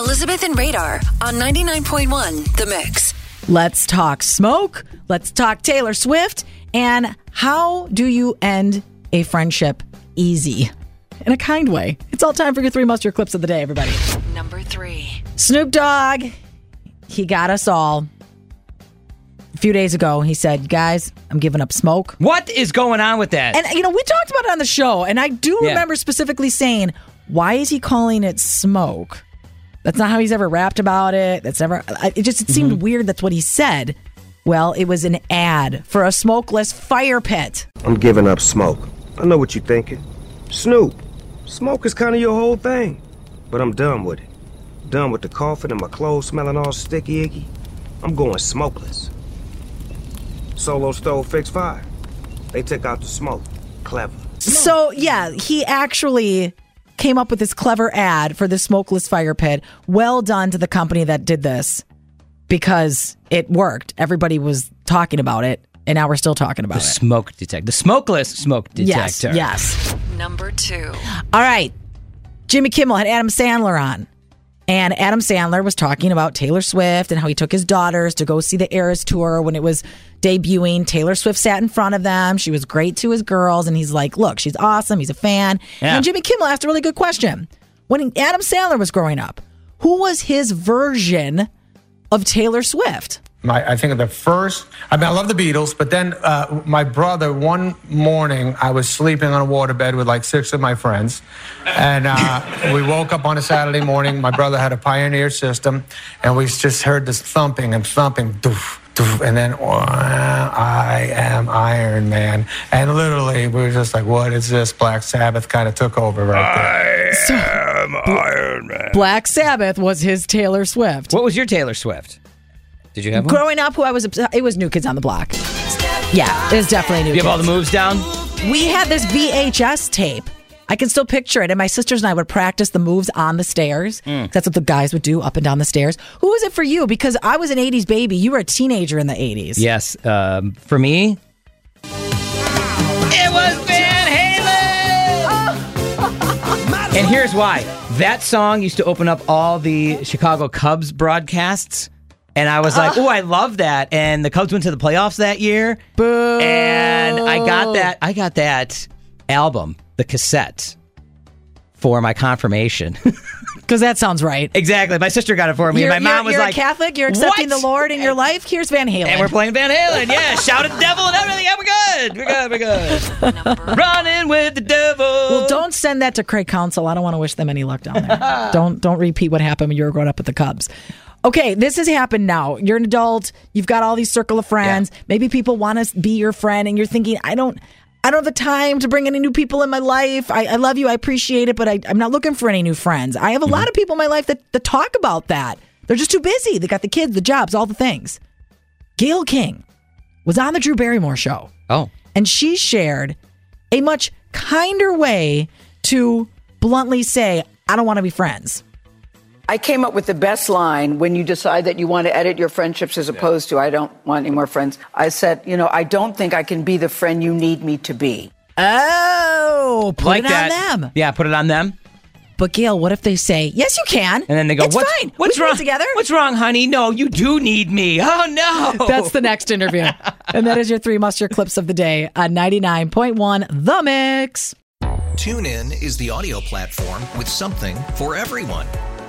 Elizabeth and Radar on 99.1 The Mix. Let's talk smoke. Let's talk Taylor Swift. And how do you end a friendship easy? In a kind way. It's all time for your three must-hear clips of the day, everybody. Number 3. Snoop Dogg. He got us all. A few days ago, he said, guys, I'm giving up smoke. What is going on with that? And, you know, we talked about it on the show. And I do remember specifically saying, why is he calling it smoke? That's not how he's ever rapped about it. It seemed weird. That's what he said. Well, it was an ad for a smokeless fire pit. I'm giving up smoke. I know what you're thinking. Snoop, smoke is kind of your whole thing. But I'm done with it. Done with the coffin and my clothes smelling all sticky-icky. I'm going smokeless. Solo Stove fixed fire. They took out the smoke. Clever. So, yeah, he actually came up with this clever ad for the smokeless fire pit. Well done to the company that did this, because it worked. Everybody was talking about it, and now we're still talking about it. The smokeless smoke detector. Yes. Number 2. All right. Jimmy Kimmel had Adam Sandler on, and Adam Sandler was talking about Taylor Swift and how he took his daughters to go see the Eras Tour when it was debuting. Taylor Swift sat in front of them. She was great to his girls. And he's like, look, she's awesome. He's a fan. Yeah. And Jimmy Kimmel asked a really good question. When Adam Sandler was growing up, who was his version of Taylor Swift? I love the Beatles, but then my brother, one morning, I was sleeping on a waterbed with like 6 of my friends, and we woke up on a Saturday morning. My brother had a Pioneer system, and we just heard this thumping and thumping, doof, doof, and then I am Iron Man. And literally, we were just like, what is this? Black Sabbath kind of took over right there. Iron Man. Black Sabbath was his Taylor Swift. What was your Taylor Swift? Did you have one? Growing up, it was New Kids on the Block. Yeah, it was definitely New Kids. You have all the moves down? We had this VHS tape. I can still picture it. And my sisters and I would practice the moves on the stairs. That's what the guys would do, up and down the stairs. Who was it for you? Because I was an 80s baby. You were a teenager in the 80s. Yes. For me, it was Van Halen! And here's why. That song used to open up all the Chicago Cubs broadcasts. And I was like, oh, I love that. And the Cubs went to the playoffs that year. Boo. And I got that album, the cassette, for my confirmation. Because that sounds right. Exactly. My sister got it for me. And my mom was like, you're a Catholic? You're accepting the Lord in your life? Here's Van Halen. And we're playing Van Halen. Yeah. Shout at the devil and everything. Yeah, we're good. Running with the devil. Well, don't send that to Craig Council. I don't want to wish them any luck down there. Don't repeat what happened when you were growing up with the Cubs. Okay, this has happened now. You're an adult. You've got all these circle of friends. Yeah. Maybe people want to be your friend, and you're thinking, I don't have the time to bring any new people in my life. I love you. I appreciate it, but I'm not looking for any new friends. I have a lot of people in my life that talk about that. They're just too busy. They got the kids, the jobs, all the things. Gayle King was on the Drew Barrymore show. Oh. And she shared a much kinder way to bluntly say, I don't want to be friends. I came up with the best line when you decide that you want to edit your friendships as opposed to I don't want any more friends. I said, I don't think I can be the friend you need me to be. Oh, put it on them. Yeah, put it on them. But Gayle, what if they say, yes, you can. And then they go, fine. What's wrong? Together. What's wrong, honey? No, you do need me. Oh, no. That's the next interview. And that is your three must-hear clips of the day on 99.1 The Mix. TuneIn is the audio platform with something for everyone.